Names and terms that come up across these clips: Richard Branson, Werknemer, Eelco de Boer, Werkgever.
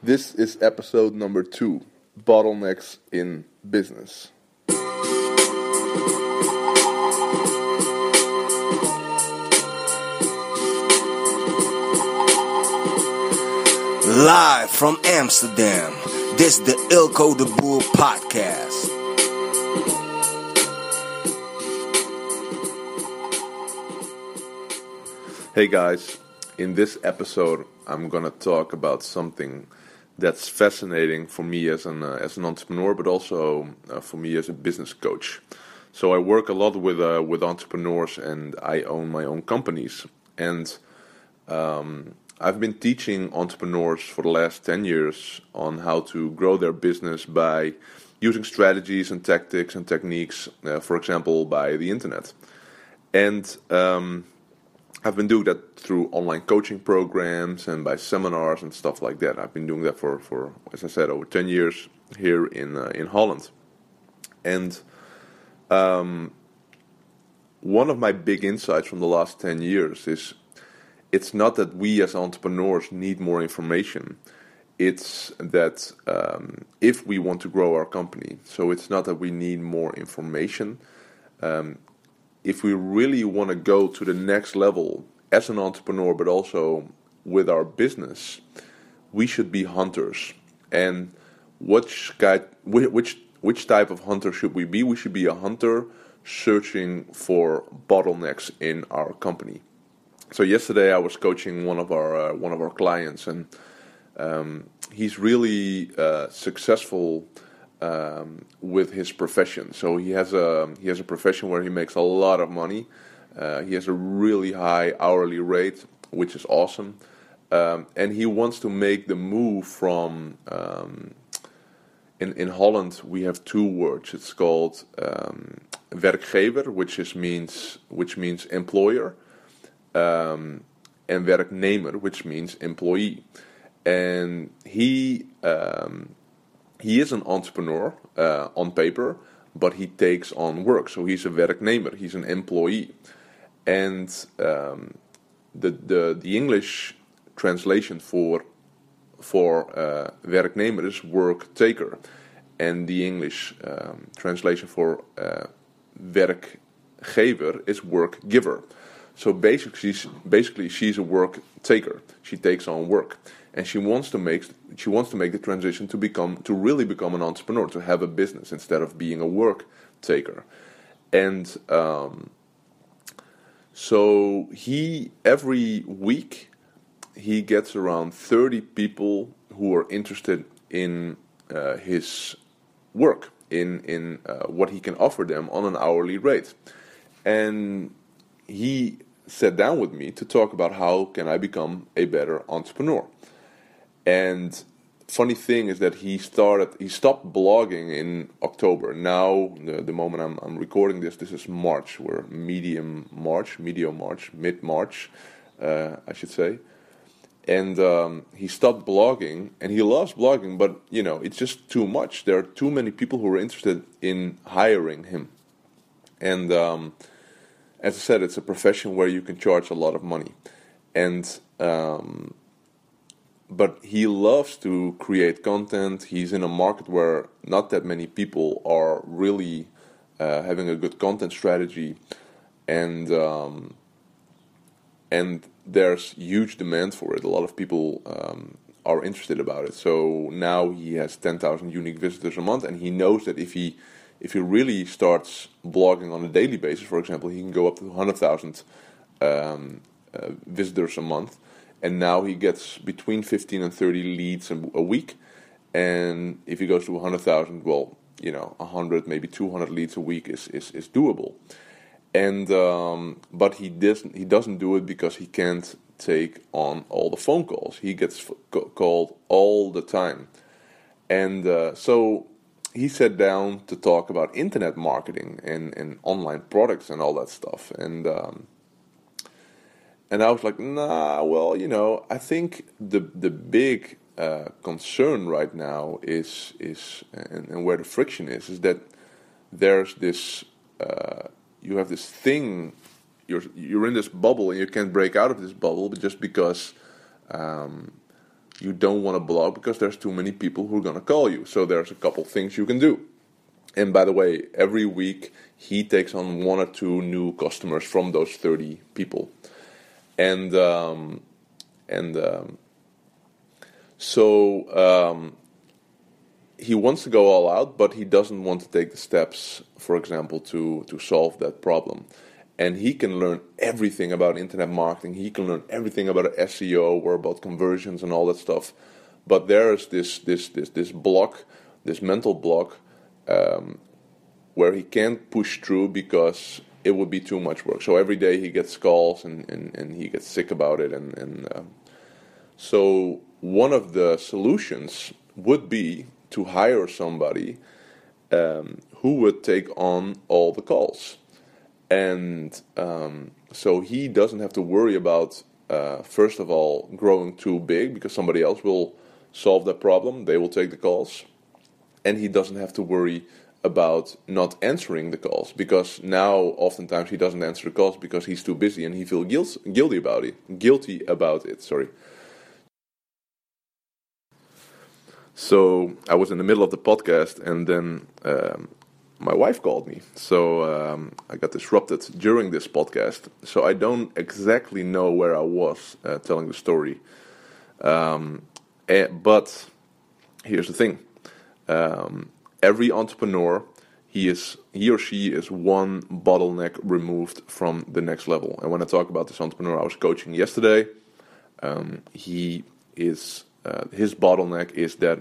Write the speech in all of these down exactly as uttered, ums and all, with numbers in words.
This is episode number two, Bottlenecks in Business. Live from Amsterdam, this is the Eelco de Boer podcast. Hey guys, in this episode I'm gonna talk about something that's fascinating for me as an uh, as an entrepreneur, but also uh, for me as a business coach. So I work a lot with uh, with entrepreneurs, and I own my own companies. And um, I've been teaching entrepreneurs for the last ten years on how to grow their business by using strategies and tactics and techniques, uh, for example, by the internet. And um, I've been doing that through online coaching programs and by seminars and stuff like that. I've been doing that for, for as I said, over ten years here in uh, in Holland. And um, one of my big insights from the last ten years is it's not that we as entrepreneurs need more information. It's that um, if we want to grow our company, so it's not that we need more information. Um If we really want to go to the next level as an entrepreneur, but also with our business, we should be hunters. And which guy, which which type of hunter should we be? We should be a hunter searching for bottlenecks in our company. So yesterday I was coaching one of our uh, one of our clients, and um, he's really uh, successful. Um, with his profession. So he has a he has a profession where he makes a lot of money. Uh, he has a really high hourly rate, which is awesome. Um, and he wants to make the move from... Um, in, in Holland, we have two words. It's called um, Werkgever, which is means which means employer, um, and Werknemer, which means employee. And he... Um, He is an entrepreneur uh, on paper, but he takes on work. So he's a werknemer. He's an employee, and um, the the the English translation for for uh, werknemer is work taker, and the English um, translation for uh, werkgever is work giver. So basically, she's, basically, she's a work taker. She takes on work, and she wants to make she wants to make the transition to become to really become an entrepreneur, to have a business instead of being a work taker. And um, so he every week he gets around thirty people who are interested in uh, his work, in in uh, what he can offer them on an hourly rate, and he sat down with me to talk about how can I become a better entrepreneur. And funny thing is that he started, he stopped blogging in October. Now, the, the moment I'm, I'm recording this, this is March. We're medium March, medium March, mid-March, uh, I should say. And um, he stopped blogging, and he loves blogging, but, you know, it's just too much. There are too many people who are interested in hiring him. And... Um, As I said, it's a profession where you can charge a lot of money, and um, but he loves to create content. He's in a market where not that many people are really uh, having a good content strategy, and um, and there's huge demand for it. A lot of people um, are interested about it. So now he has ten thousand unique visitors a month, and he knows that if he If he really starts blogging on a daily basis, for example, he can go up to one hundred thousand um, uh, visitors a month. And now he gets between fifteen and thirty leads a, a week. And if he goes to one hundred thousand, well, you know, one hundred, maybe two hundred leads a week is is, is doable. And um, but he doesn't he doesn't do it because he can't take on all the phone calls. He gets f- co- called all the time, and uh, so. He sat down to talk about internet marketing and, and online products and all that stuff. And um, and I was like, nah, well, you know, I think the the big uh, concern right now is, is and, and where the friction is, is that there's this, uh, you have this thing, you're, you're in this bubble and you can't break out of this bubble just because... Um, You don't want to blog because there's too many people who are going to call you. So there's a couple things you can do. And by the way, every week he takes on one or two new customers from those thirty people. And um, and um, so um, he wants to go all out, but he doesn't want to take the steps, for example, to, to solve that problem. And he can learn everything about internet marketing. He can learn everything about S E O or about conversions and all that stuff. But there is this this this this block, this mental block, um, where he can't push through because it would be too much work. So every day he gets calls and, and, and he gets sick about it. And, and um, so one of the solutions would be to hire somebody um, who would take on all the calls. And um, so he doesn't have to worry about, uh, first of all, growing too big, because somebody else will solve that problem. They will take the calls. And he doesn't have to worry about not answering the calls, because now oftentimes he doesn't answer the calls because he's too busy and he feels guilt- guilty about it. Guilty about it. Sorry. So I was in the middle of the podcast, and then... Um, My wife called me, so um, I got disrupted during this podcast. So I don't exactly know where I was uh, telling the story. Um, eh, but here's the thing: um, every entrepreneur, he is he or she is one bottleneck removed from the next level. And when I talk about this entrepreneur I was coaching yesterday, um, he is uh, his bottleneck is that.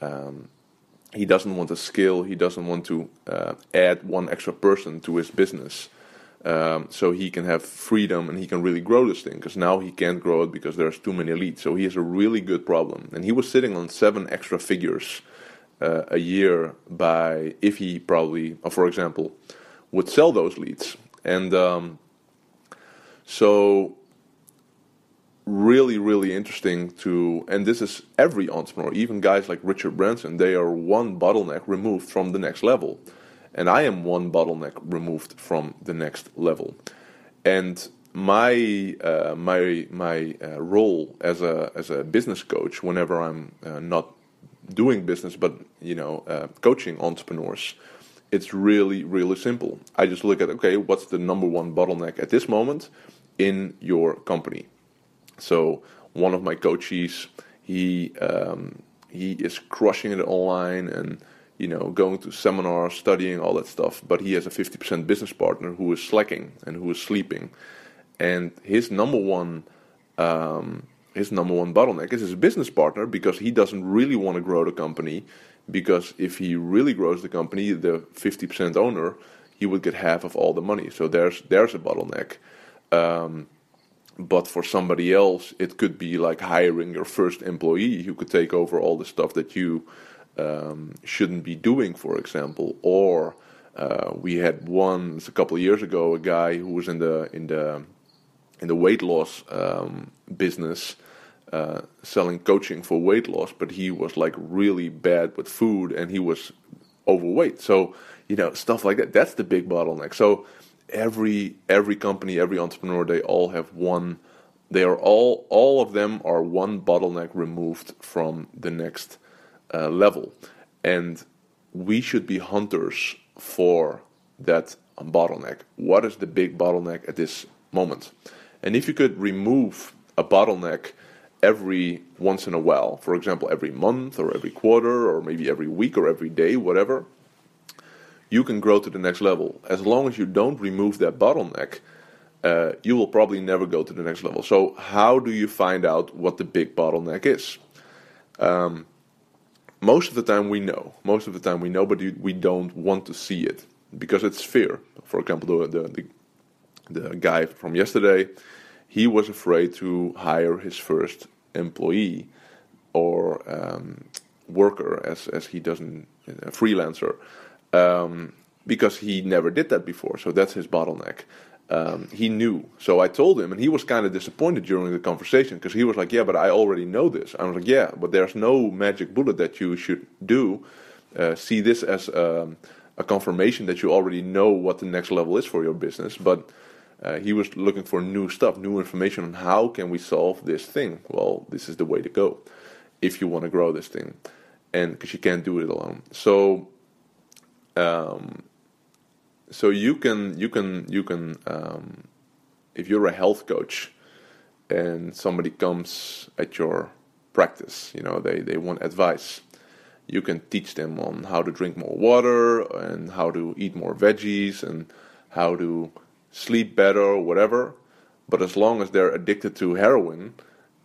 Um, He doesn't want to scale. He doesn't want to uh, add one extra person to his business, um, so he can have freedom and he can really grow this thing. Because now he can't grow it because there's too many leads. So he has a really good problem, and he was sitting on seven extra figures uh, a year by if he probably, or for example, would sell those leads. And um, so. Really, really interesting to, and this is every entrepreneur, even guys like Richard Branson, they are one bottleneck removed from the next level. And I am one bottleneck removed from the next level. And my uh, my my uh, role as a as a business coach, whenever I'm uh, not doing business, but you know, uh, coaching entrepreneurs, it's really, really simple. I just look at, okay, what's the number one bottleneck at this moment in your company? So one of my coaches, he um, he is crushing it online and, you know, going to seminars, studying, all that stuff. But he has a fifty percent business partner who is slacking and who is sleeping. And his number one um, his number one bottleneck is his business partner, because he doesn't really want to grow the company, because if he really grows the company, the fifty percent owner, he would get half of all the money. So there's there's a bottleneck. Um But for somebody else, it could be like hiring your first employee who could take over all the stuff that you um, shouldn't be doing, for example. Or uh, we had one a couple of years ago, a guy who was in the in the in the weight loss um, business, uh, selling coaching for weight loss, but he was like really bad with food and he was overweight. So, you know, stuff like that. That's the big bottleneck. So. Every every company, every entrepreneur, they all have one. They are all all of them are one bottleneck removed from the next uh, level, and we should be hunters for that bottleneck. What is the big bottleneck at this moment? And if you could remove a bottleneck every once in a while, for example, every month or every quarter or maybe every week or every day, whatever. You can grow to the next level. As long as you don't remove that bottleneck, uh, you will probably never go to the next level. So how do you find out what the big bottleneck is? Um, most of the time we know. Most of the time we know, but we don't want to see it because it's fear. For example, the the, the guy from yesterday, he was afraid to hire his first employee or um, worker, as as he doesn't, a freelancer. Um, because he never did that before, so that's his bottleneck. Um, he knew, so I told him, and he was kind of disappointed during the conversation because he was like, "Yeah, but I already know this." I was like, "Yeah, but there's no magic bullet that you should do. Uh, see this as um, a confirmation that you already know what the next level is for your business, but Uh, he was looking for new stuff, new information on how can we solve this thing. Well, this is the way to go if you want to grow this thing, and because you can't do it alone. So, um, so you can you can you can um, if you're a health coach and somebody comes at your practice, you know, they they want advice. You can teach them on how to drink more water and how to eat more veggies and how to sleep better or whatever, but as long as they're addicted to heroin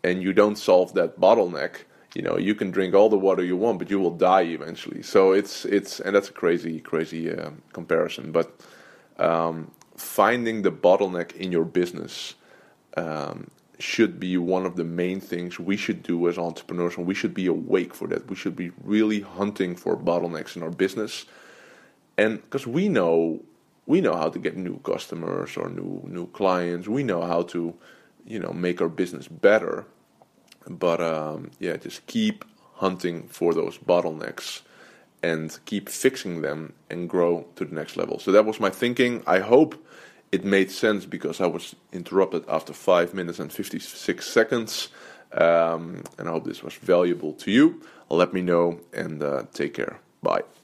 and you don't solve that bottleneck, you know, you can drink all the water you want, but you will die eventually. So it's it's and that's a crazy crazy uh, comparison, but um, finding the bottleneck in your business um, should be one of the main things we should do as entrepreneurs, and we should be awake for that. We should be really hunting for bottlenecks in our business, and because we know. We know how to get new customers or new new clients. We know how to, you know, make our business better. But um, yeah, just keep hunting for those bottlenecks and keep fixing them and grow to the next level. So that was my thinking. I hope it made sense, because I was interrupted after five minutes and fifty-six seconds. Um, and I hope this was valuable to you. Let me know, and uh, take care. Bye.